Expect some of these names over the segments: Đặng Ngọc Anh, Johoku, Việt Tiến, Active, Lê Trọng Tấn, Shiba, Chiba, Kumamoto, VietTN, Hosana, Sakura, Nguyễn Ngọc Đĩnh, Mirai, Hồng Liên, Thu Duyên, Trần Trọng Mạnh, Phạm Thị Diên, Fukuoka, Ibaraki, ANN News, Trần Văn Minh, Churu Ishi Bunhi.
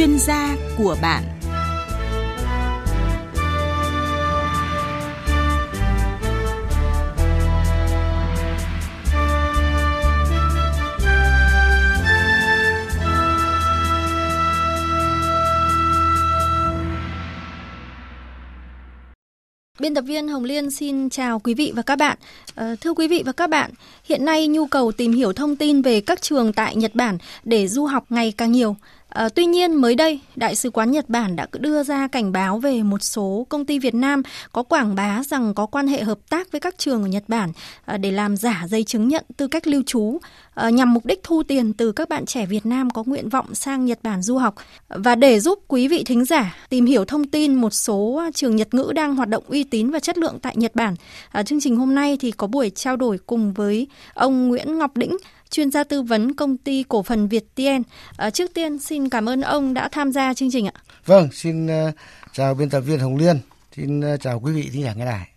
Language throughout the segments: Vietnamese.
Chuyên gia của bạn. Biên tập viên Hồng Liên xin chào quý vị và các bạn. Thưa quý vị và các bạn, hiện nay nhu cầu tìm hiểu thông tin về các trường tại Nhật Bản để du học ngày càng nhiều. Tuy nhiên, mới đây, Đại sứ quán Nhật Bản đã đưa ra cảnh báo về một số công ty Việt Nam có quảng bá rằng có quan hệ hợp tác với các trường ở Nhật Bản để làm giả giấy chứng nhận tư cách lưu trú nhằm mục đích thu tiền từ các bạn trẻ Việt Nam có nguyện vọng sang Nhật Bản du học. Và để giúp quý vị thính giả tìm hiểu thông tin một số trường Nhật ngữ đang hoạt động uy tín và chất lượng tại Nhật Bản, chương trình hôm nay thì có buổi trao đổi cùng với ông Nguyễn Ngọc Đĩnh, chuyên gia tư vấn công ty cổ phần Việt Tiến. Trước tiên xin cảm ơn ông đã tham gia chương trình ạ. Vâng, xin chào biên tập viên Hồng Liên, xin chào quý vị thính giả nghe đài.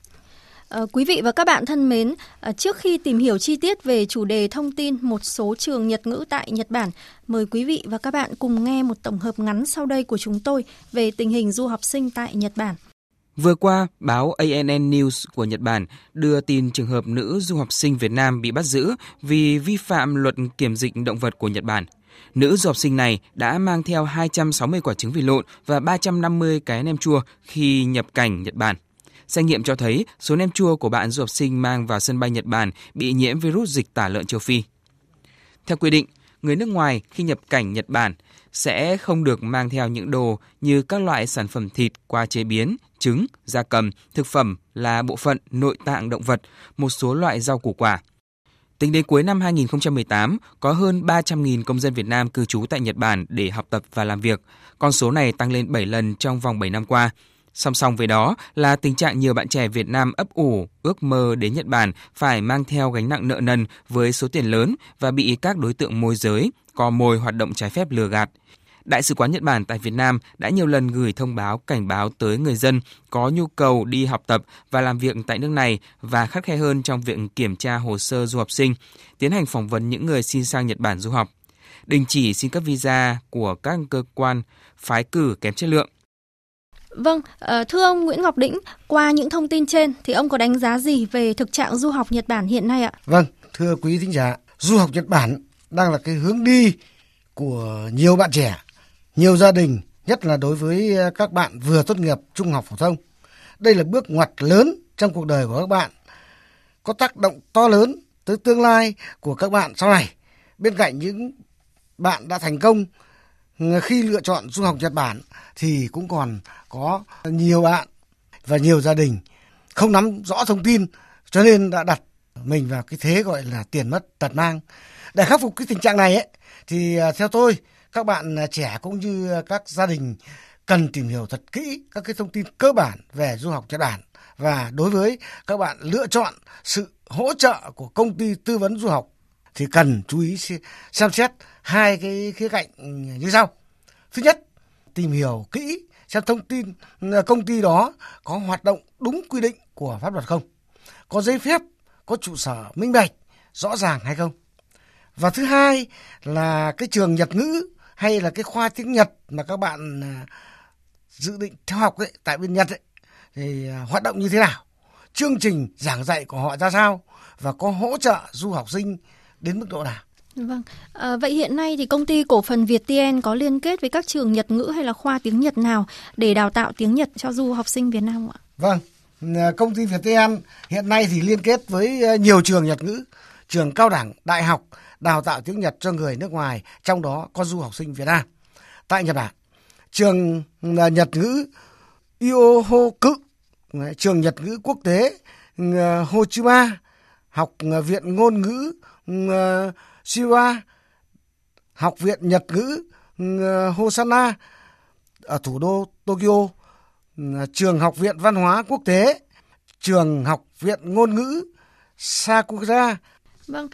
Quý vị và các bạn thân mến, trước khi tìm hiểu chi tiết về chủ đề thông tin một số trường Nhật ngữ tại Nhật Bản, mời quý vị và các bạn cùng nghe một tổng hợp ngắn sau đây của chúng tôi về tình hình du học sinh tại Nhật Bản. Vừa qua, báo ANN News của Nhật Bản đưa tin trường hợp nữ du học sinh Việt Nam bị bắt giữ vì vi phạm luật kiểm dịch động vật của Nhật Bản. Nữ du học sinh này đã mang theo 260 quả trứng vịt lộn và 350 cái nem chua khi nhập cảnh Nhật Bản. Xét nghiệm cho thấy số nem chua của bạn du học sinh mang vào sân bay Nhật Bản bị nhiễm virus dịch tả lợn châu Phi. Theo quy định, người nước ngoài khi nhập cảnh Nhật Bản sẽ không được mang theo những đồ như các loại sản phẩm thịt qua chế biến, trứng, gia cầm, thực phẩm là bộ phận nội tạng động vật, một số loại rau củ quả. Tính đến cuối năm 2018, có hơn 300.000 công dân Việt Nam cư trú tại Nhật Bản để học tập và làm việc. Con số này tăng lên 7 lần trong vòng 7 năm qua. Song song với đó là tình trạng nhiều bạn trẻ Việt Nam ấp ủ, ước mơ đến Nhật Bản phải mang theo gánh nặng nợ nần với số tiền lớn và bị các đối tượng môi giới, cò mồi hoạt động trái phép lừa gạt. Đại sứ quán Nhật Bản tại Việt Nam đã nhiều lần gửi thông báo cảnh báo tới người dân có nhu cầu đi học tập và làm việc tại nước này và khắt khe hơn trong việc kiểm tra hồ sơ du học sinh, tiến hành phỏng vấn những người xin sang Nhật Bản du học, đình chỉ xin cấp visa của các cơ quan phái cử kém chất lượng. Vâng, thưa ông Nguyễn Ngọc Đĩnh, qua những thông tin trên thì ông có đánh giá gì về thực trạng du học Nhật Bản hiện nay ạ? Vâng, thưa quý thính giả, du học Nhật Bản đang là cái hướng đi của nhiều bạn trẻ, nhiều gia đình, nhất là đối với các bạn vừa tốt nghiệp trung học phổ thông. Đây là bước ngoặt lớn trong cuộc đời của các bạn, có tác động to lớn tới tương lai của các bạn sau này. Bên cạnh những bạn đã thành công khi lựa chọn du học Nhật Bản thì cũng còn có nhiều bạn và nhiều gia đình không nắm rõ thông tin cho nên đã đặt mình vào cái thế gọi là tiền mất tật mang. Để khắc phục cái tình trạng này thì theo tôi, các bạn trẻ cũng như các gia đình cần tìm hiểu thật kỹ các cái thông tin cơ bản về du học Nhật Bản. Và đối với các bạn lựa chọn sự hỗ trợ của công ty tư vấn du học thì cần chú ý xem xét hai cái khía cạnh như sau. Thứ nhất, tìm hiểu kỹ xem thông tin công ty đó có hoạt động đúng quy định của pháp luật không, có giấy phép, có trụ sở minh bạch, rõ ràng hay không. Và thứ hai là cái trường Nhật ngữ hay là cái khoa tiếng Nhật mà các bạn dự định theo học tại bên Nhật thì hoạt động như thế nào, chương trình giảng dạy của họ ra sao và có hỗ trợ du học sinh đến mức độ nào. Vâng. Vậy hiện nay thì công ty cổ phần Việt Tiến có liên kết với các trường Nhật ngữ hay là khoa tiếng Nhật nào để đào tạo tiếng Nhật cho du học sinh Việt Nam ạ? Vâng. Công ty Việt Tiến hiện nay thì liên kết với nhiều trường Nhật ngữ, trường cao đẳng, đại học đào tạo tiếng Nhật cho người nước ngoài, trong đó có du học sinh Việt Nam. Tại Nhật Bản, trường Nhật ngữ Johoku, trường Nhật ngữ quốc tế Hochiba, học viện ngôn ngữ Shiba, học viện Nhật ngữ Hosana ở thủ đô Tokyo, trường học viện văn hóa quốc tế, trường học viện ngôn ngữ Sakura. Vâng,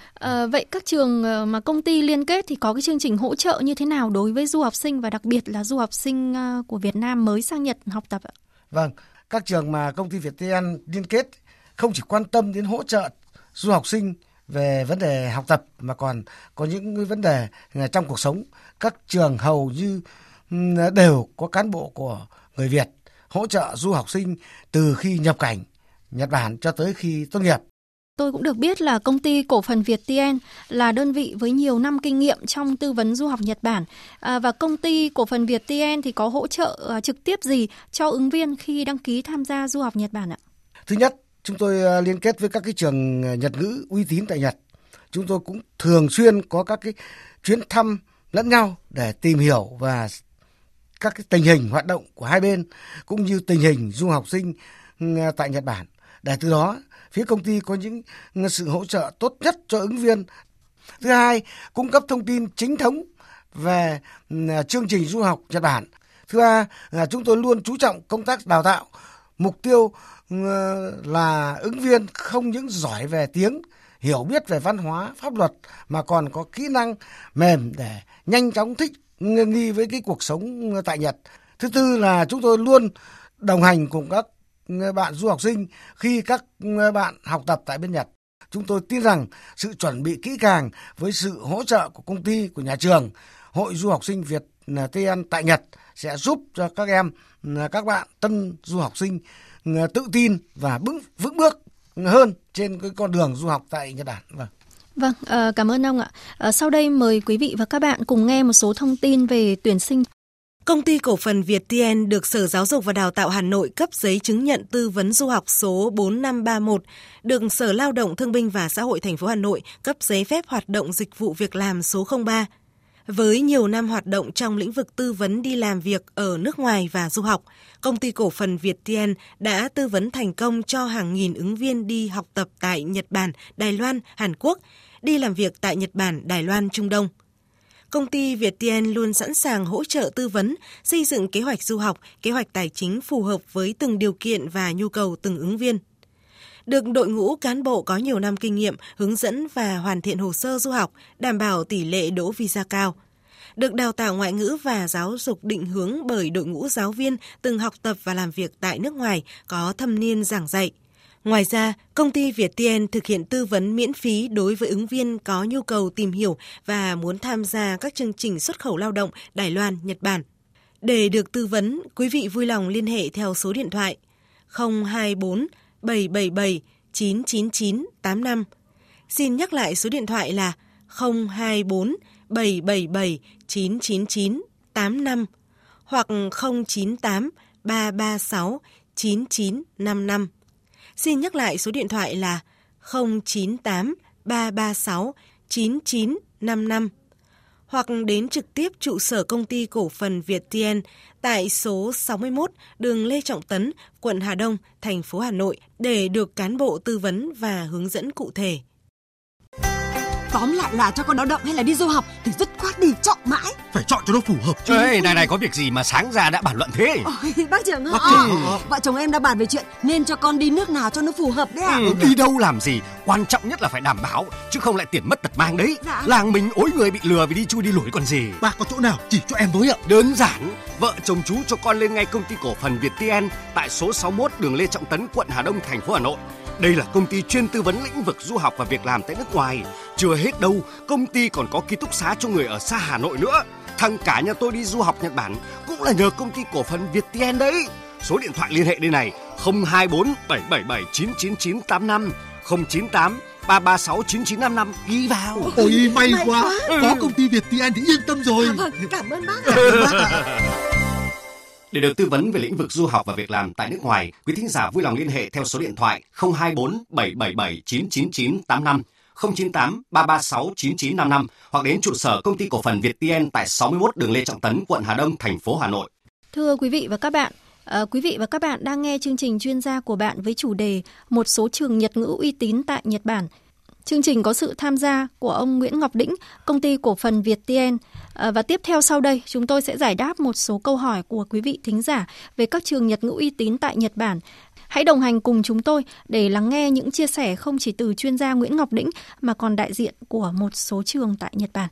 vậy các trường mà công ty liên kết thì có cái chương trình hỗ trợ như thế nào đối với du học sinh và đặc biệt là du học sinh của Việt Nam mới sang Nhật học tập ạ? Vâng, các trường mà công ty Việt Tiến liên kết không chỉ quan tâm đến hỗ trợ du học sinh về vấn đề học tập mà còn có những vấn đề trong cuộc sống. Các trường hầu như đều có cán bộ của người Việt hỗ trợ du học sinh từ khi nhập cảnh Nhật Bản cho tới khi tốt nghiệp. Tôi cũng được biết là công ty cổ phần Việt Tiến là đơn vị với nhiều năm kinh nghiệm trong tư vấn du học Nhật Bản. Và công ty cổ phần Việt Tiến thì có hỗ trợ trực tiếp gì cho ứng viên khi đăng ký tham gia du học Nhật Bản ạ? Thứ nhất, chúng tôi liên kết với các cái trường Nhật ngữ uy tín tại Nhật. Chúng tôi cũng thường xuyên có các cái chuyến thăm lẫn nhau để tìm hiểu và các cái tình hình hoạt động của hai bên cũng như tình hình du học sinh tại Nhật Bản. Để từ đó, phía công ty có những sự hỗ trợ tốt nhất cho ứng viên. Thứ hai, cung cấp thông tin chính thống về chương trình du học Nhật Bản. Thứ ba, là chúng tôi luôn chú trọng công tác đào tạo. Mục tiêu là ứng viên không những giỏi về tiếng, hiểu biết về văn hóa, pháp luật mà còn có kỹ năng mềm để nhanh chóng thích nghi với cái cuộc sống tại Nhật. Thứ tư là chúng tôi luôn đồng hành cùng các bạn du học sinh khi các bạn học tập tại bên Nhật. Chúng tôi tin rằng sự chuẩn bị kỹ càng với sự hỗ trợ của công ty, của nhà trường, Hội Du học sinh Việt Tiến tại Nhật sẽ giúp cho các bạn tân du học sinh tự tin và vững bước hơn trên cái con đường du học tại Nhật Bản. Vâng, cảm ơn ông ạ. Sau đây mời quý vị và các bạn cùng nghe một số thông tin về tuyển sinh. Công ty cổ phần Việt Tiến được Sở Giáo dục và Đào tạo Hà Nội cấp giấy chứng nhận tư vấn du học số 4531, được Sở Lao động Thương binh và Xã hội thành phố Hà Nội cấp giấy phép hoạt động dịch vụ việc làm số 03. Với nhiều năm hoạt động trong lĩnh vực tư vấn đi làm việc ở nước ngoài và du học, công ty cổ phần Việt Tiến đã tư vấn thành công cho hàng nghìn ứng viên đi học tập tại Nhật Bản, Đài Loan, Hàn Quốc, đi làm việc tại Nhật Bản, Đài Loan, Trung Đông. Công ty Việt Tiến luôn sẵn sàng hỗ trợ tư vấn, xây dựng kế hoạch du học, kế hoạch tài chính phù hợp với từng điều kiện và nhu cầu từng ứng viên. Được đội ngũ cán bộ có nhiều năm kinh nghiệm hướng dẫn và hoàn thiện hồ sơ du học, đảm bảo tỷ lệ đỗ visa cao. Được đào tạo ngoại ngữ và giáo dục định hướng bởi đội ngũ giáo viên từng học tập và làm việc tại nước ngoài có thâm niên giảng dạy. Ngoài ra, công ty Việt Tiến thực hiện tư vấn miễn phí đối với ứng viên có nhu cầu tìm hiểu và muốn tham gia các chương trình xuất khẩu lao động Đài Loan, Nhật Bản. Để được tư vấn, quý vị vui lòng liên hệ theo số điện thoại 024 777 999 85. Xin nhắc lại số điện thoại là 024 777 999 85 hoặc 098 336 9955. Xin nhắc lại số điện thoại là 098 336 9955 hoặc đến trực tiếp trụ sở công ty cổ phần Việt Tiến tại số 61 đường Lê Trọng Tấn, quận Hà Đông, thành phố Hà Nội để được cán bộ tư vấn và hướng dẫn cụ thể. Tóm lại là cho con đó động hay là đi du học thì dứt khoát đi chọn mãi. Phải chọn cho nó phù hợp chứ. Ê, này có việc gì mà sáng ra đã bàn luận thế? Ôi, bác trưởng ơi, vợ chồng em đã bàn về chuyện nên cho con đi nước nào cho nó phù hợp đấy ạ. Đi đâu làm gì, quan trọng nhất là phải đảm bảo, chứ không lại tiền mất tật mang đấy. Dạ. Làng mình ối người bị lừa vì đi chui đi lủi còn gì. Bác có chỗ nào chỉ cho em với ạ? Đơn giản, vợ chồng chú cho con lên ngay công ty cổ phần Việt Tiến tại số 61 đường Lê Trọng Tấn, quận Hà Đông, thành phố Hà Nội. Đây là công ty chuyên tư vấn lĩnh vực du học và việc làm tại nước ngoài. Chưa hết đâu, công ty còn có ký túc xá cho người ở xa Hà Nội nữa. Thằng cả nhà tôi đi du học Nhật Bản cũng là nhờ công ty cổ phần Việt Tiến đấy. Số điện thoại liên hệ đây này: 024 777 999 85, 098 336 9955. Ghi vào. Ôi may quá. Có công ty Việt Tiến thì yên tâm rồi. Cảm ơn bác. Để được tư vấn về lĩnh vực du học và việc làm tại nước ngoài, quý thính giả vui lòng liên hệ theo số điện thoại 024 777 999 85, 098 336 9955 hoặc đến trụ sở công ty cổ phần Việt Tiến tại 61 đường Lê Trọng Tấn, quận Hà Đông, thành phố Hà Nội. Thưa quý vị và các bạn, quý vị và các bạn đang nghe chương trình Chuyên gia của bạn với chủ đề Một số trường Nhật ngữ uy tín tại Nhật Bản. Chương trình có sự tham gia của ông Nguyễn Ngọc Đĩnh, công ty cổ phần Việt Tiến. Và tiếp theo sau đây, chúng tôi sẽ giải đáp một số câu hỏi của quý vị thính giả về các trường Nhật ngữ uy tín tại Nhật Bản. Hãy đồng hành cùng chúng tôi để lắng nghe những chia sẻ không chỉ từ chuyên gia Nguyễn Ngọc Đĩnh mà còn đại diện của một số trường tại Nhật Bản.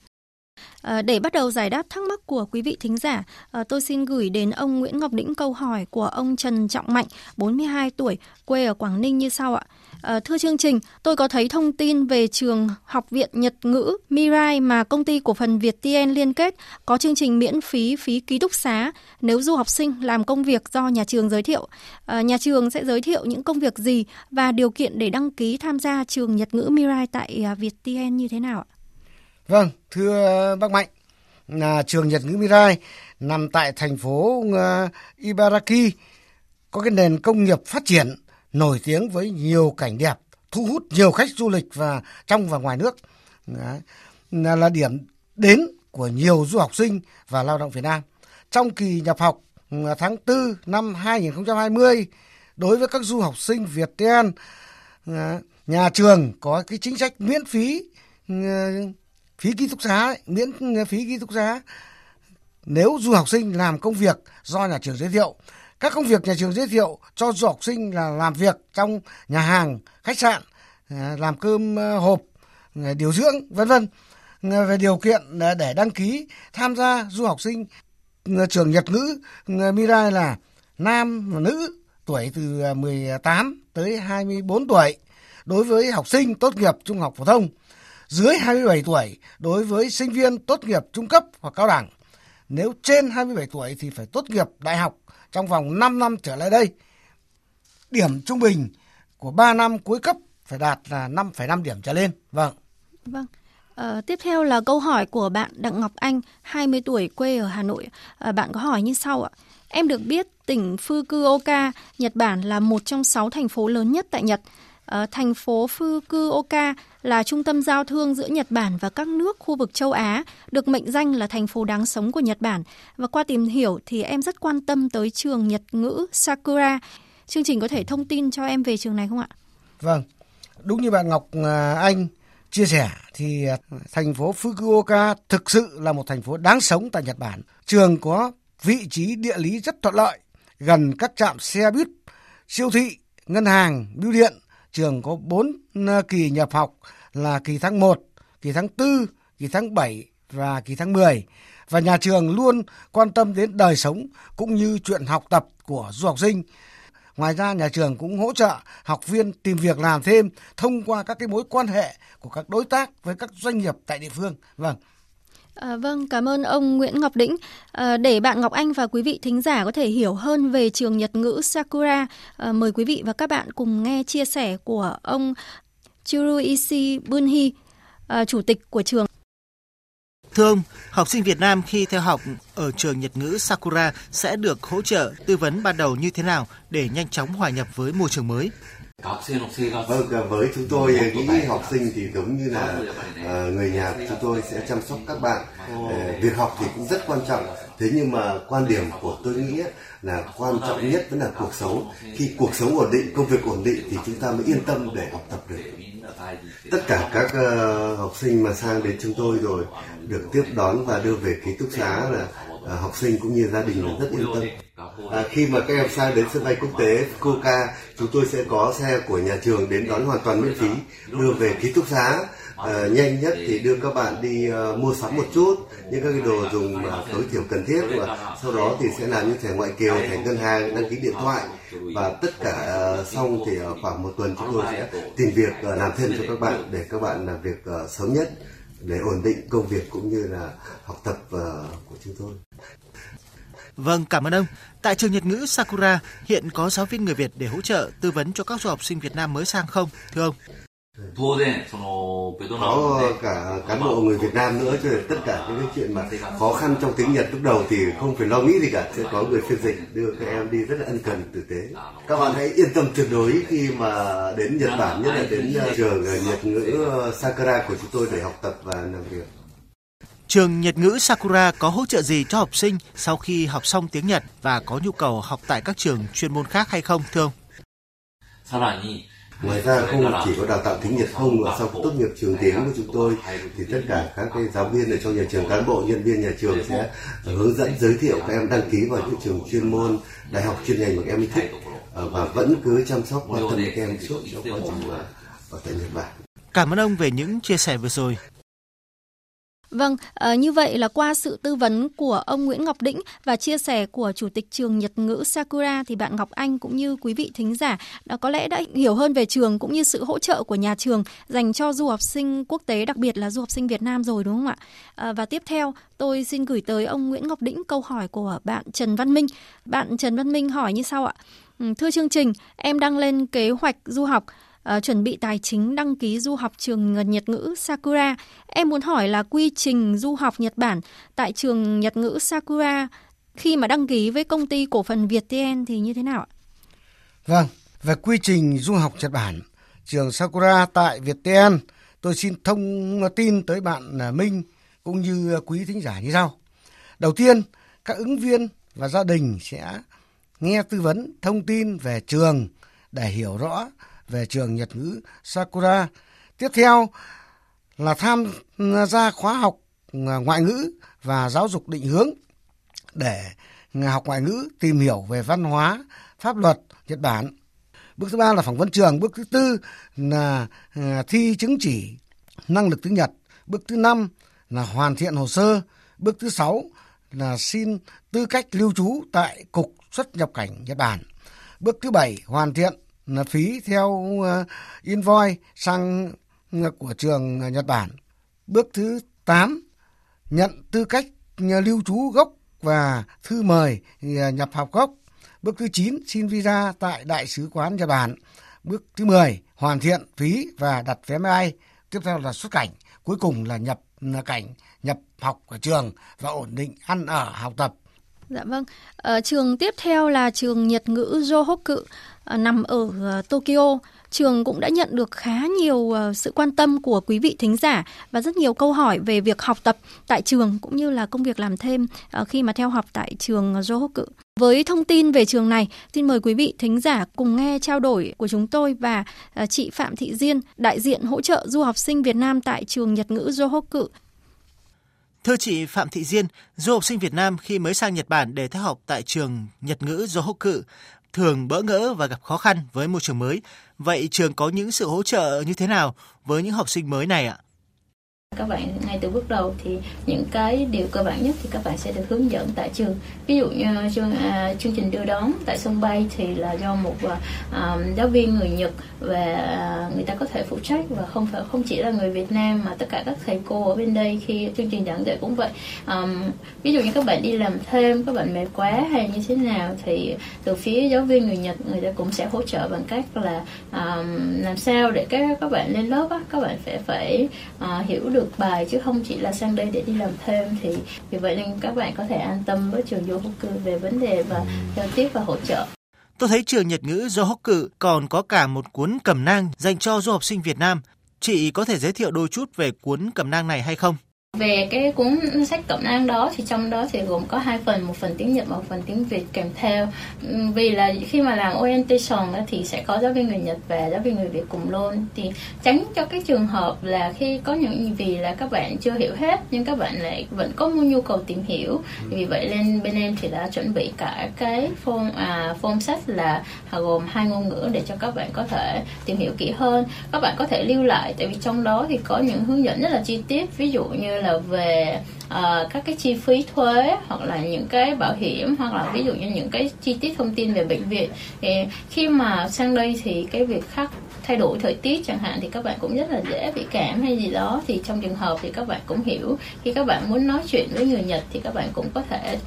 Để bắt đầu giải đáp thắc mắc của quý vị thính giả, tôi xin gửi đến ông Nguyễn Ngọc Đĩnh câu hỏi của ông Trần Trọng Mạnh, 42 tuổi, quê ở Quảng Ninh như sau ạ. Thưa chương trình, tôi có thấy thông tin về trường học viện Nhật ngữ Mirai mà công ty cổ phần Việt Tiến liên kết có chương trình miễn phí phí ký túc xá nếu du học sinh làm công việc do nhà trường giới thiệu. Nhà trường sẽ giới thiệu những công việc gì và điều kiện để đăng ký tham gia trường Nhật ngữ Mirai tại Việt Tiến như thế nào ạ? Vâng, thưa bác Mạnh, là trường Nhật ngữ Mirai nằm tại thành phố Ibaraki, có cái nền công nghiệp phát triển, nổi tiếng với nhiều cảnh đẹp, thu hút nhiều khách du lịch và trong và ngoài nước. Đấy, là điểm đến của nhiều du học sinh và lao động Việt Nam. Trong kỳ nhập học tháng 4 năm 2020, đối với các du học sinh Việt Nam, nhà trường có cái chính sách miễn phí ký túc xá nếu du học sinh làm công việc do nhà trường giới thiệu. Các công việc nhà trường giới thiệu cho du học sinh là làm việc trong nhà hàng, khách sạn, làm cơm hộp, điều dưỡng, vân vân. Về điều kiện để đăng ký tham gia du học sinh trường Nhật ngữ Mirai là nam và nữ, tuổi từ 18 tới 24 tuổi đối với học sinh tốt nghiệp trung học phổ thông, dưới 27 tuổi đối với sinh viên tốt nghiệp trung cấp hoặc cao đẳng. Nếu trên 27 tuổi thì phải tốt nghiệp đại học trong vòng 5 năm trở lại đây. Điểm trung bình của 3 năm cuối cấp phải đạt là 5,5 điểm trở lên. Vâng. Tiếp theo là câu hỏi của bạn Đặng Ngọc Anh, 20 tuổi, quê ở Hà Nội. Bạn có hỏi như sau ạ. Em được biết tỉnh Fukuoka, Nhật Bản là một trong 6 thành phố lớn nhất tại Nhật. Thành phố Fukuoka là trung tâm giao thương giữa Nhật Bản và các nước khu vực châu Á, được mệnh danh là thành phố đáng sống của Nhật Bản. Và qua tìm hiểu thì em rất quan tâm tới trường Nhật ngữ Sakura. Chương trình có thể thông tin cho em về trường này không ạ? Vâng, đúng như bạn Ngọc Anh chia sẻ thì thành phố Fukuoka thực sự là một thành phố đáng sống tại Nhật Bản. Trường có vị trí địa lý rất thuận lợi, gần các trạm xe buýt, siêu thị, ngân hàng, bưu điện. Trường có 4 kỳ nhập học là kỳ tháng 1, kỳ tháng 4, kỳ tháng 7 và kỳ tháng 10. Và nhà trường luôn quan tâm đến đời sống cũng như chuyện học tập của du học sinh. Ngoài ra nhà trường cũng hỗ trợ học viên tìm việc làm thêm thông qua các cái mối quan hệ của các đối tác với các doanh nghiệp tại địa phương. Vâng, cảm ơn ông Nguyễn Ngọc Đĩnh. Để bạn Ngọc Anh và quý vị thính giả có thể hiểu hơn về trường Nhật ngữ Sakura, mời quý vị và các bạn cùng nghe chia sẻ của ông Churu Ishi Bunhi, chủ tịch của trường. Thưa ông, học sinh Việt Nam khi theo học ở trường Nhật ngữ Sakura sẽ được hỗ trợ tư vấn ban đầu như thế nào để nhanh chóng hòa nhập với môi trường mới? Vâng, với chúng tôi những học sinh thì giống như là người nhà của chúng tôi sẽ chăm sóc các bạn. Việc học thì cũng rất quan trọng, thế nhưng mà quan điểm của tôi nghĩ là quan trọng nhất vẫn là cuộc sống. Khi cuộc sống ổn định, công việc ổn định thì chúng ta mới yên tâm để học tập được. Tất cả các học sinh mà sang đến chúng tôi rồi được tiếp đón và đưa về ký túc xá là học sinh cũng như gia đình rất yên tâm. Khi mà các em sang đến sân bay quốc tế Fukuoka, chúng tôi sẽ có xe của nhà trường đến đón hoàn toàn miễn phí, đưa về ký túc xá. Nhanh nhất thì đưa các bạn đi mua sắm một chút những các cái đồ dùng tối thiểu cần thiết, và sau đó thì sẽ làm như thẻ ngoại kiều, thẻ ngân hàng, đăng ký điện thoại, và tất cả xong thì khoảng một tuần chúng tôi sẽ tìm việc làm thêm cho các bạn để các bạn làm việc sớm nhất để ổn định công việc cũng như là học tập của chúng tôi. Vâng, cảm ơn ông. Tại trường Nhật ngữ Sakura hiện có giáo viên người Việt để hỗ trợ tư vấn cho các du học sinh Việt Nam mới sang không, thưa ông? Có cả cán bộ người Việt Nam nữa, cho nên tất cả những cái chuyện mà khó khăn trong tiếng Nhật lúc đầu thì không phải lo nghĩ gì cả, sẽ có người phiên dịch đưa các em đi rất là ân cần tử tế. Các bạn hãy yên tâm tuyệt đối khi mà đến Nhật Bản, nhất là đến trường Nhật ngữ Sakura của chúng tôi để học tập và làm việc. Trường Nhật ngữ Sakura có hỗ trợ gì cho học sinh sau khi học xong tiếng Nhật và có nhu cầu học tại các trường chuyên môn khác hay không, thưa ông? Ngoài ra không chỉ có đào tạo tiếng Nhật không, mà sau tốt nghiệp trường tiếng của chúng tôi thì tất cả các cái giáo viên ở trong nhà trường, cán bộ, nhân viên nhà trường sẽ hướng dẫn giới thiệu các em đăng ký vào những trường chuyên môn, đại học chuyên ngành mà các em thích, và vẫn cứ chăm sóc quan tâm các em suốt trong quá trình ở tại Nhật Bản. Cảm ơn ông về những chia sẻ vừa rồi. Vâng, như vậy là qua sự tư vấn của ông Nguyễn Ngọc Đĩnh và chia sẻ của Chủ tịch trường Nhật ngữ Sakura thì bạn Ngọc Anh cũng như quý vị thính giả có lẽ đã hiểu hơn về trường cũng như sự hỗ trợ của nhà trường dành cho du học sinh quốc tế, đặc biệt là du học sinh Việt Nam rồi đúng không ạ? Và tiếp theo tôi xin gửi tới ông Nguyễn Ngọc Đĩnh câu hỏi của bạn Trần Văn Minh. Bạn Trần Văn Minh hỏi như sau ạ. Thưa chương trình, em đang lên kế hoạch du học, chuẩn bị tài chính đăng ký du học trường Nhật ngữ Sakura. Em muốn hỏi là quy trình du học Nhật Bản tại trường Nhật ngữ Sakura khi mà đăng ký với công ty cổ phần Việt Tiến thì như thế nào ạ? Vâng, về quy trình du học Nhật Bản trường Sakura tại Việt Tiến, tôi xin thông tin tới bạn Minh cũng như quý thính giả như sau. Đầu tiên, các ứng viên và gia đình sẽ nghe tư vấn thông tin về trường để hiểu rõ về trường Nhật ngữ Sakura. Tiếp theo là tham gia khóa học ngoại ngữ và giáo dục định hướng để học ngoại ngữ, tìm hiểu về văn hóa, pháp luật Nhật Bản. Bước thứ ba là phỏng vấn trường. Bước thứ tư là thi chứng chỉ năng lực tiếng Nhật. Bước thứ năm là hoàn thiện hồ sơ. Bước thứ sáu là xin tư cách lưu trú tại Cục Xuất nhập cảnh Nhật Bản. Bước thứ bảy hoàn thiện là phí theo invoice sang của trường Nhật Bản. Bước thứ 8 nhận tư cách lưu trú gốc và thư mời nhập học gốc. Bước thứ 9 xin visa tại Đại sứ quán Nhật Bản. Bước thứ 10 hoàn thiện phí và đặt vé máy bay. Tiếp theo là xuất cảnh. Cuối cùng là nhập cảnh, nhập học ở trường và ổn định ăn ở học tập. Dạ vâng, trường tiếp theo là trường Nhật ngữ Johoku nằm ở Tokyo. Trường cũng đã nhận được khá nhiều sự quan tâm của quý vị thính giả và rất nhiều câu hỏi về việc học tập tại trường cũng như là công việc làm thêm khi mà theo học tại trường Johoku. Với thông tin về trường này, xin mời quý vị thính giả cùng nghe trao đổi của chúng tôi và chị Phạm Thị Diên, đại diện hỗ trợ du học sinh Việt Nam tại trường Nhật ngữ Johoku. Thưa chị Phạm Thị Diên, du học sinh Việt Nam khi mới sang Nhật Bản để theo học tại trường Nhật ngữ Johoku thường bỡ ngỡ và gặp khó khăn với môi trường mới. Vậy trường có những sự hỗ trợ như thế nào với những học sinh mới này ạ? Các bạn ngay từ bước đầu thì những cái điều cơ bản nhất thì các bạn sẽ được hướng dẫn tại trường. Ví dụ như chương trình đưa đón tại sân bay thì là do một giáo viên người Nhật và người ta có thể phụ trách, và không chỉ là người Việt Nam mà tất cả các thầy cô ở bên đây khi chương trình giảng dạy cũng vậy. Ví dụ như các bạn đi làm thêm, các bạn mệt quá hay như thế nào thì từ phía giáo viên người Nhật người ta cũng sẽ hỗ trợ bằng cách là làm sao để các bạn lên lớp á, các bạn phải hiểu được bài chứ không chỉ là sang đây để đi làm thêm, thì vì vậy nên các bạn có thể an tâm với trường Johoku về vấn đề và giao tiếp và hỗ trợ. Tôi thấy trường Nhật ngữ Johoku còn có cả một cuốn cẩm nang dành cho du học sinh Việt Nam. Chị có thể giới thiệu đôi chút về cuốn cẩm nang này hay không? Về cái cuốn sách cẩm nang đó thì trong đó thì gồm có hai phần, một phần tiếng Nhật và một phần tiếng Việt kèm theo. Vì là khi mà làm orientation thì sẽ có giáo viên người Nhật và giáo viên người Việt cùng luôn, thì tránh cho cái trường hợp là khi có những vì là các bạn chưa hiểu hết nhưng các bạn lại vẫn có nhu cầu tìm hiểu. Vì vậy nên bên em thì đã chuẩn bị cả cái form sách là gồm hai ngôn ngữ để cho các bạn có thể tìm hiểu kỹ hơn. Các bạn có thể lưu lại tại vì trong đó thì có những hướng dẫn rất là chi tiết, ví dụ như là về các cái chi phí thuế hoặc là những cái bảo hiểm, hoặc là ví dụ như những cái chi tiết thông tin về bệnh viện. Thì khi mà sang đây thì cái việc khác thay đổi thời tiết chẳng hạn thì các bạn cũng rất là dễ bị cảm hay gì đó, thì trong trường hợp thì các bạn cũng hiểu. Khi các bạn muốn nói chuyện với người Nhật thì các bạn cũng có thể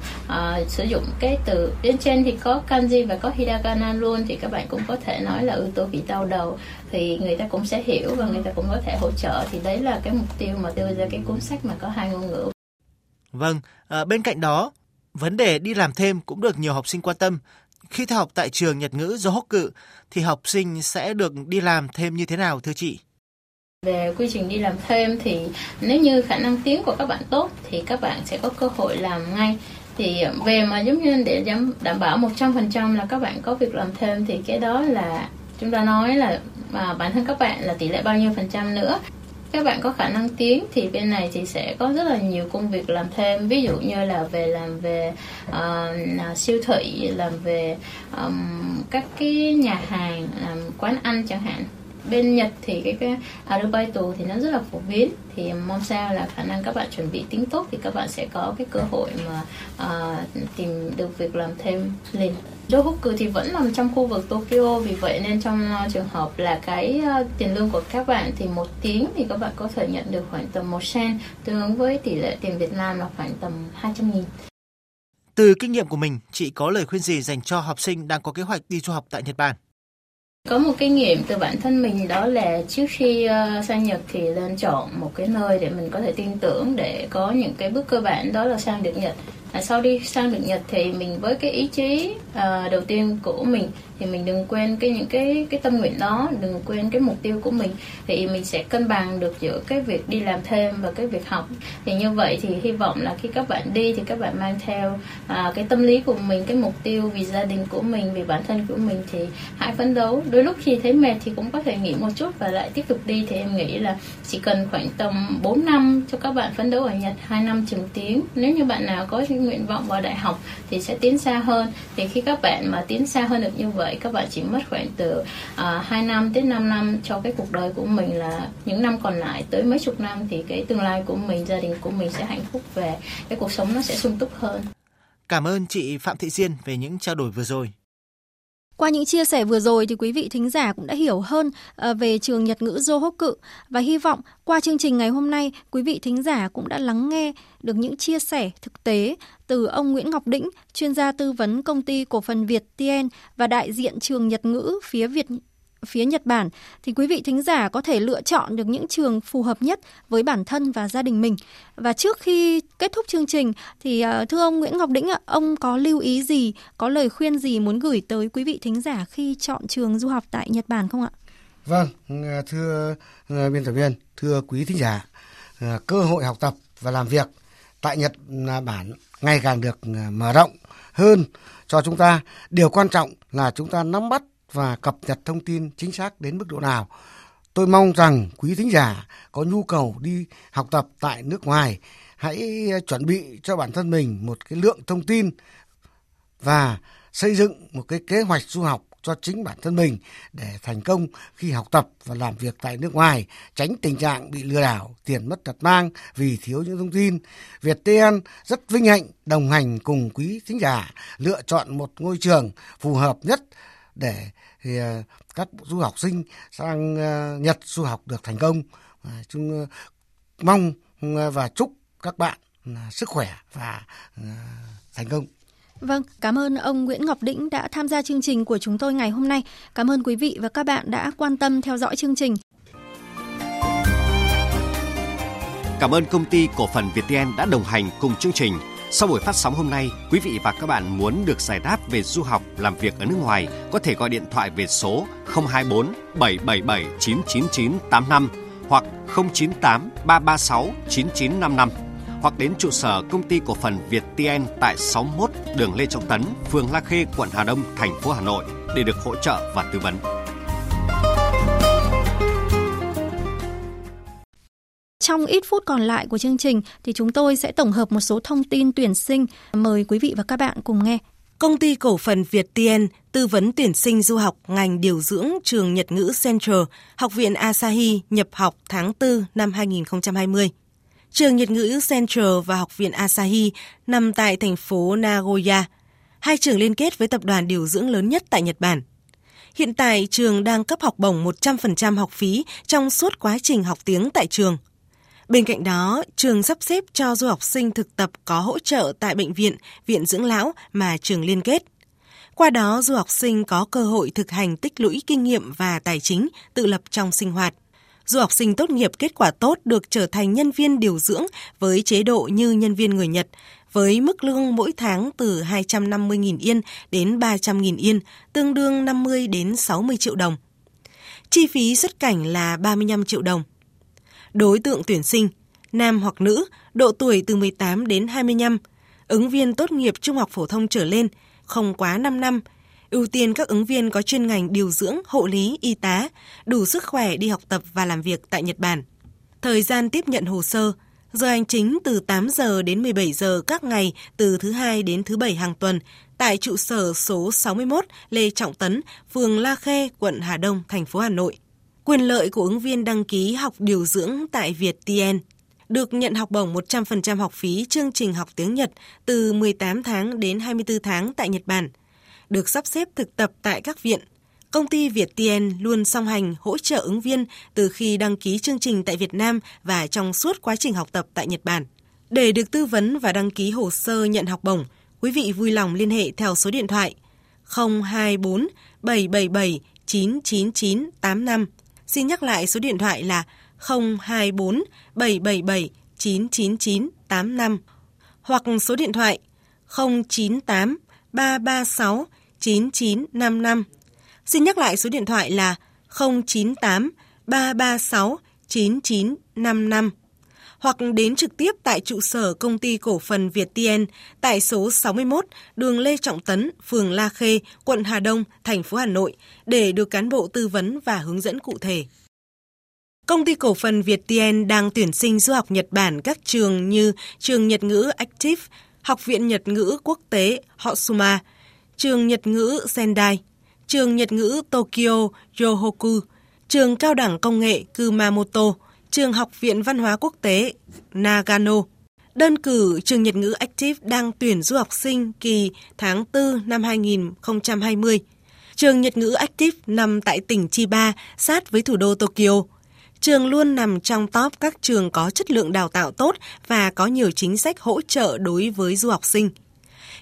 sử dụng cái từ bên trên thì có kanji và có hiragana luôn, thì các bạn cũng có thể nói là tôi bị đau đầu thì người ta cũng sẽ hiểu và người ta cũng có thể hỗ trợ. Thì đấy là cái mục tiêu mà đưa ra cái cuốn sách mà có hai ngôn ngữ. Vâng, bên cạnh đó vấn đề đi làm thêm cũng được nhiều học sinh quan tâm. Khi theo học tại trường Nhật ngữ Johoku thì học sinh sẽ được đi làm thêm như thế nào thưa chị? Về quy trình đi làm thêm thì nếu như khả năng tiếng của các bạn tốt thì các bạn sẽ có cơ hội làm ngay. Thì về mà giống như để đảm bảo 100% là các bạn có việc làm thêm thì cái đó là chúng ta nói là bản thân các bạn là tỷ lệ bao nhiêu phần trăm nữa. Các bạn có khả năng tiếng thì bên này thì sẽ có rất là nhiều công việc làm thêm, ví dụ như là làm về siêu thị, làm về các cái nhà hàng, làm quán ăn chẳng hạn. bên Nhật thì cái Arubaito thì nó rất là phổ biến, thì mong sao là khả năng các bạn chuẩn bị tính tốt thì các bạn sẽ có cái cơ hội mà tìm được việc làm thêm liền. Johoku thì vẫn nằm trong khu vực Tokyo, vì vậy nên trong trường hợp là cái tiền lương của các bạn thì một tiếng thì các bạn có thể nhận được khoảng tầm 1 sen, tương ứng với tỷ lệ tiền Việt Nam là khoảng tầm 200.000. Từ kinh nghiệm của mình, chị có lời khuyên gì dành cho học sinh đang có kế hoạch đi du học tại Nhật Bản? Có một kinh nghiệm từ bản thân mình, đó là trước khi sang Nhật thì nên chọn một cái nơi để mình có thể tin tưởng để có những cái bước cơ bản, đó là sang được Nhật. Sau đi sang được Nhật thì mình với cái ý chí đầu tiên của mình thì mình đừng quên những cái tâm nguyện đó, đừng quên cái mục tiêu của mình, thì mình sẽ cân bằng được giữa cái việc đi làm thêm và cái việc học. Thì như vậy thì hy vọng là khi các bạn đi thì các bạn mang theo cái tâm lý của mình, cái mục tiêu vì gia đình của mình, vì bản thân của mình thì hãy phấn đấu. Đôi lúc khi thấy mệt thì cũng có thể nghỉ một chút và lại tiếp tục đi, thì em nghĩ là chỉ cần khoảng tầm 4 năm cho các bạn phấn đấu ở Nhật, 2 năm trường tiếng. Nếu như bạn nào có nguyện vọng vào đại học thì sẽ tiến xa hơn, thì khi các bạn mà tiến xa hơn được như vậy, các bạn chỉ mất khoảng từ 2 năm đến 5 năm cho cái cuộc đời của mình, là những năm còn lại tới mấy chục năm thì cái tương lai của mình, gia đình của mình sẽ hạnh phúc và cái cuộc sống nó sẽ sung túc hơn. Cảm ơn chị Phạm Thị Diên về những trao đổi vừa rồi. Qua những chia sẻ vừa rồi thì quý vị thính giả cũng đã hiểu hơn về trường Nhật ngữ Johoku, và hy vọng qua chương trình ngày hôm nay quý vị thính giả cũng đã lắng nghe được những chia sẻ thực tế từ ông Nguyễn Ngọc Đĩnh, chuyên gia tư vấn công ty cổ phần Việt Tiến và đại diện trường Nhật ngữ phía Nhật Bản, thì quý vị thính giả có thể lựa chọn được những trường phù hợp nhất với bản thân và gia đình mình. Và trước khi kết thúc chương trình thì thưa ông Nguyễn Ngọc Đĩnh ạ, ông có lưu ý gì, có lời khuyên gì muốn gửi tới quý vị thính giả khi chọn trường du học tại Nhật Bản không ạ? Vâng, thưa biên tập viên, thưa quý thính giả, cơ hội học tập và làm việc tại Nhật Bản ngày càng được mở rộng hơn cho chúng ta. Điều quan trọng là chúng ta nắm bắt và cập nhật thông tin chính xác đến mức độ nào. Tôi mong rằng quý thính giả có nhu cầu đi học tập tại nước ngoài hãy chuẩn bị cho bản thân mình một cái lượng thông tin và xây dựng một cái kế hoạch du học cho chính bản thân mình để thành công khi học tập và làm việc tại nước ngoài, tránh tình trạng bị lừa đảo, tiền mất tật mang vì thiếu những thông tin. VietTN rất vinh hạnh đồng hành cùng quý thính giả lựa chọn một ngôi trường phù hợp nhất để các du học sinh sang Nhật du học được thành công. Chúng mong và chúc các bạn sức khỏe và thành công. Vâng, cảm ơn ông Nguyễn Ngọc Đĩnh đã tham gia chương trình của chúng tôi ngày hôm nay. Cảm ơn quý vị và các bạn đã quan tâm theo dõi chương trình. Cảm ơn công ty cổ phần VietTN đã đồng hành cùng chương trình. Sau buổi phát sóng hôm nay, quý vị và các bạn muốn được giải đáp về du học, làm việc ở nước ngoài có thể gọi điện thoại về số 024 777 99985 hoặc 098 336 9955 hoặc đến trụ sở công ty cổ phần VietTN tại 61 đường Lê Trọng Tấn, phường La Khê, quận Hà Đông, thành phố Hà Nội để được hỗ trợ và tư vấn. Trong ít phút còn lại của chương trình thì chúng tôi sẽ tổng hợp một số thông tin tuyển sinh. Mời quý vị và các bạn cùng nghe. Công ty cổ phần Việt Tiến tư vấn tuyển sinh du học ngành điều dưỡng trường Nhật ngữ Central, Học viện Asahi nhập học tháng 4 năm 2020. Trường Nhật ngữ Central và Học viện Asahi nằm tại thành phố Nagoya. Hai trường liên kết với tập đoàn điều dưỡng lớn nhất tại Nhật Bản. Hiện tại trường đang cấp học bổng 100% học phí trong suốt quá trình học tiếng tại trường. Bên cạnh đó, trường sắp xếp cho du học sinh thực tập có hỗ trợ tại bệnh viện, viện dưỡng lão mà trường liên kết. Qua đó, du học sinh có cơ hội thực hành tích lũy kinh nghiệm và tài chính, tự lập trong sinh hoạt. Du học sinh tốt nghiệp kết quả tốt được trở thành nhân viên điều dưỡng với chế độ như nhân viên người Nhật, với mức lương mỗi tháng từ 250.000 yên đến 300.000 yên, tương đương 50 đến 60 triệu đồng. Chi phí xuất cảnh là 35 triệu đồng. Đối tượng tuyển sinh, nam hoặc nữ, độ tuổi từ 18 đến 25, ứng viên tốt nghiệp trung học phổ thông trở lên, không quá 5 năm, ưu tiên các ứng viên có chuyên ngành điều dưỡng, hộ lý, y tá, đủ sức khỏe đi học tập và làm việc tại Nhật Bản. Thời gian tiếp nhận hồ sơ, giờ hành chính từ 8 giờ đến 17 giờ các ngày từ thứ Hai đến thứ Bảy hàng tuần tại trụ sở số 61 Lê Trọng Tấn, phường La Khê, quận Hà Đông, thành phố Hà Nội. Quyền lợi của ứng viên đăng ký học điều dưỡng tại Việt Tiến được nhận học bổng 100% học phí chương trình học tiếng Nhật từ 18 tháng đến 24 tháng tại Nhật Bản, được sắp xếp thực tập tại các viện. Công ty Việt Tiến luôn song hành hỗ trợ ứng viên từ khi đăng ký chương trình tại Việt Nam và trong suốt quá trình học tập tại Nhật Bản. Để được tư vấn và đăng ký hồ sơ nhận học bổng, quý vị vui lòng liên hệ theo số điện thoại 024 777 99985. Xin nhắc lại số điện thoại là 024 777 99985 hoặc số điện thoại 098 336 9955. Xin nhắc lại số điện thoại là 098 336 9955 hoặc đến trực tiếp tại trụ sở công ty cổ phần Việt Tiến tại số 61 đường Lê Trọng Tấn, phường La Khê, quận Hà Đông, thành phố Hà Nội để được cán bộ tư vấn và hướng dẫn cụ thể. Công ty cổ phần Việt Tiến đang tuyển sinh du học Nhật Bản các trường như trường Nhật ngữ Active, Học viện Nhật ngữ quốc tế Hotsuma, trường Nhật ngữ Sendai, trường Nhật ngữ Tokyo Johoku, trường cao đẳng công nghệ Kumamoto, trường Học viện Văn hóa Quốc tế Nagano. Đơn cử trường Nhật ngữ Active đang tuyển du học sinh kỳ tháng 4 năm 2020. Trường Nhật ngữ Active nằm tại tỉnh Chiba, sát với thủ đô Tokyo. Trường luôn nằm trong top các trường có chất lượng đào tạo tốt và có nhiều chính sách hỗ trợ đối với du học sinh.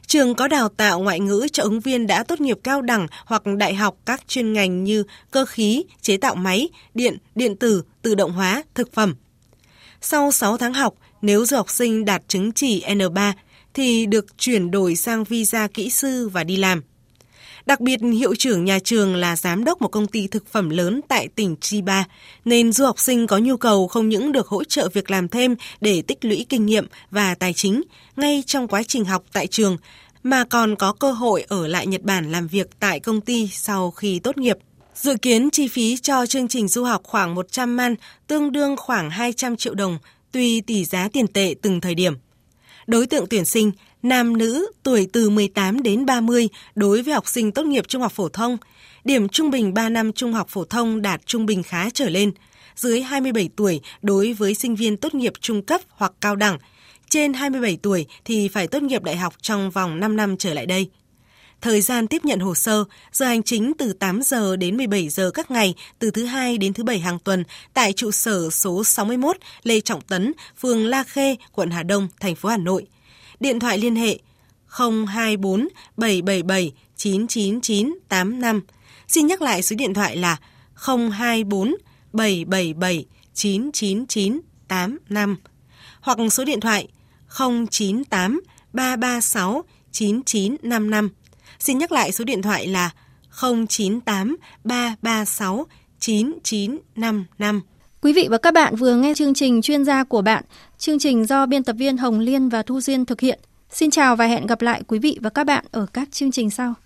Trường có đào tạo ngoại ngữ cho ứng viên đã tốt nghiệp cao đẳng hoặc đại học các chuyên ngành như cơ khí, chế tạo máy, điện, điện tử, tự động hóa, thực phẩm. Sau 6 tháng học, nếu du học sinh đạt chứng chỉ N3 thì được chuyển đổi sang visa kỹ sư và đi làm. Đặc biệt, hiệu trưởng nhà trường là giám đốc một công ty thực phẩm lớn tại tỉnh Chiba, nên du học sinh có nhu cầu không những được hỗ trợ việc làm thêm để tích lũy kinh nghiệm và tài chính ngay trong quá trình học tại trường, mà còn có cơ hội ở lại Nhật Bản làm việc tại công ty sau khi tốt nghiệp. Dự kiến chi phí cho chương trình du học khoảng 100 man, tương đương khoảng 200 triệu đồng, tùy tỷ giá tiền tệ từng thời điểm. Đối tượng tuyển sinh: nam nữ, tuổi từ 18 đến 30 đối với học sinh tốt nghiệp trung học phổ thông, điểm trung bình 3 năm trung học phổ thông đạt trung bình khá trở lên, dưới 27 tuổi đối với sinh viên tốt nghiệp trung cấp hoặc cao đẳng, trên 27 tuổi thì phải tốt nghiệp đại học trong vòng 5 năm trở lại đây. Thời gian tiếp nhận hồ sơ, giờ hành chính từ 8 giờ đến 17 giờ các ngày, từ thứ Hai đến thứ Bảy hàng tuần tại trụ sở số 61 Lê Trọng Tấn, phường La Khê, quận Hà Đông, thành phố Hà Nội. Điện thoại liên hệ 024 777 99985. Xin nhắc lại số điện thoại là 024 777 99985 hoặc số điện thoại 098 336 9955. Xin nhắc lại số điện thoại là 098 336 9955. Quý vị và các bạn vừa nghe chương trình Chuyên gia của bạn, chương trình do biên tập viên Hồng Liên và Thu Duyên thực hiện. Xin chào và hẹn gặp lại quý vị và các bạn ở các chương trình sau.